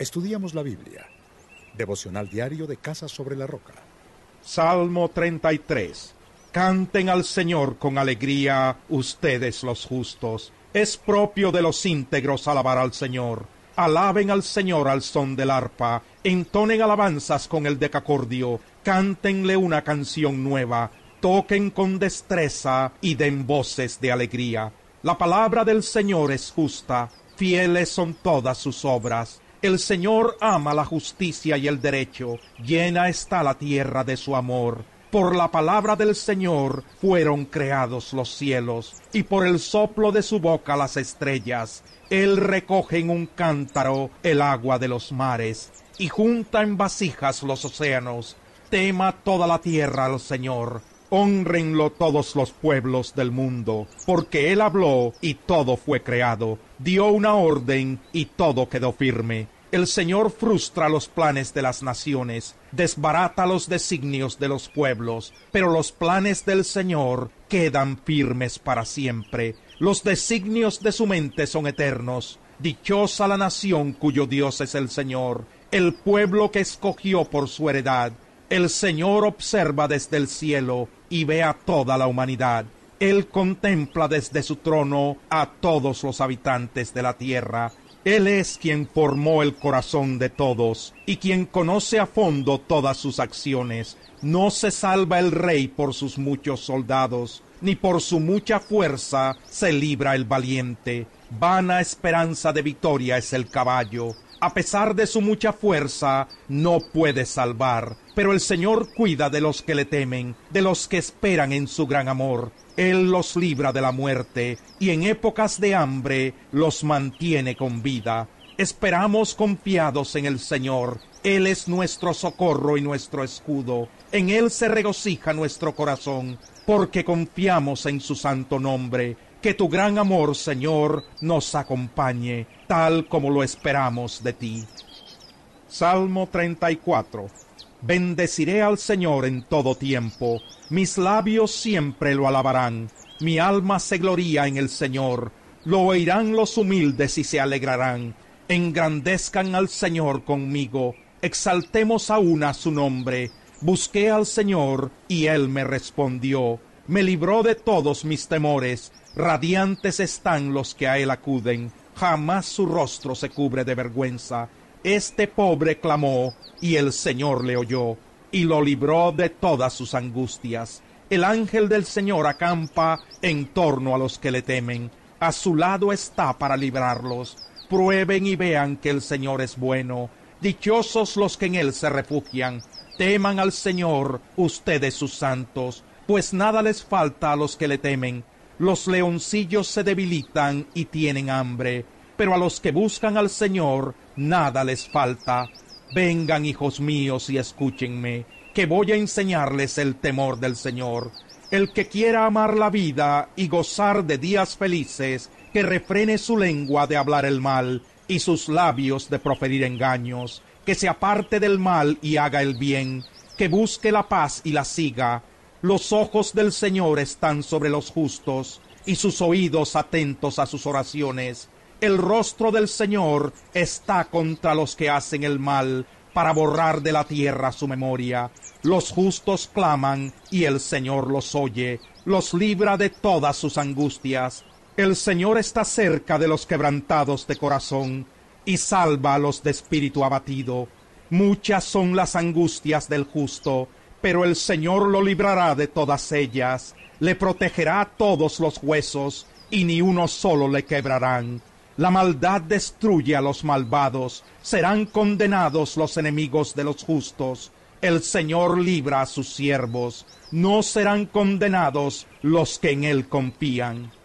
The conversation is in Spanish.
Estudiamos la Biblia. Devocional diario de Casa sobre la Roca. Salmo 33. Canten al Señor con alegría, ustedes los justos. Es propio de los íntegros alabar al Señor. Alaben al Señor al son del arpa. Entonen alabanzas con el decacordio. Cántenle una canción nueva. Toquen con destreza y den voces de alegría. La palabra del Señor es justa. Fieles son todas sus obras. El Señor ama la justicia y el derecho. Llena está la tierra de su amor. Por la palabra del Señor fueron creados los cielos, y por el soplo de su boca las estrellas. Él recoge en un cántaro el agua de los mares, y junta en vasijas los océanos. Tema toda la tierra al Señor. Honrenlo todos los pueblos del mundo, porque Él habló y todo fue creado. Dio una orden y todo quedó firme. El Señor frustra los planes de las naciones, desbarata los designios de los pueblos, pero los planes del Señor quedan firmes para siempre. Los designios de su mente son eternos. Dichosa la nación cuyo Dios es el Señor, el pueblo que escogió por su heredad. El Señor observa desde el cielo y ve a toda la humanidad. Él contempla desde su trono a todos los habitantes de la tierra. Él es quien formó el corazón de todos, y quien conoce a fondo todas sus acciones. No se salva el rey por sus muchos soldados, ni por su mucha fuerza se libra el valiente. Vana esperanza de victoria es el caballo. A pesar de su mucha fuerza, no puede salvar. Pero el Señor cuida de los que le temen, de los que esperan en su gran amor. Él los libra de la muerte, y en épocas de hambre los mantiene con vida. Esperamos confiados en el Señor. Él es nuestro socorro y nuestro escudo. En Él se regocija nuestro corazón, porque confiamos en su santo nombre. Que tu gran amor, Señor, nos acompañe, tal como lo esperamos de ti. Salmo 34. Bendeciré al Señor en todo tiempo. Mis labios siempre lo alabarán. Mi alma se gloría en el Señor. Lo oirán los humildes y se alegrarán. Engrandezcan al Señor conmigo. Exaltemos aún a su nombre. Busqué al Señor y Él me respondió. Me libró de todos mis temores. Radiantes están los que a Él acuden. Jamás su rostro se cubre de vergüenza. Este pobre clamó, y el Señor le oyó, y lo libró de todas sus angustias. El ángel del Señor acampa en torno a los que le temen. A su lado está para librarlos. Prueben y vean que el Señor es bueno. Dichosos los que en Él se refugian. Teman al Señor, ustedes sus santos, pues nada les falta a los que le temen. Los leoncillos se debilitan y tienen hambre, pero a los que buscan al Señor nada les falta. Vengan, hijos míos, y escúchenme, que voy a enseñarles el temor del Señor. El que quiera amar la vida y gozar de días felices, que refrene su lengua de hablar el mal y sus labios de proferir engaños, que se aparte del mal y haga el bien, que busque la paz y la siga. Los ojos del Señor están sobre los justos, y sus oídos atentos a sus oraciones. El rostro del Señor está contra los que hacen el mal, para borrar de la tierra su memoria. Los justos claman, y el Señor los oye, los libra de todas sus angustias. El Señor está cerca de los quebrantados de corazón, y salva a los de espíritu abatido. Muchas son las angustias del justo, pero el Señor lo librará de todas ellas. Le protegerá a todos los huesos, y ni uno solo le quebrarán. La maldad destruye a los malvados, serán condenados los enemigos de los justos. El Señor libra a sus siervos, no serán condenados los que en Él confían.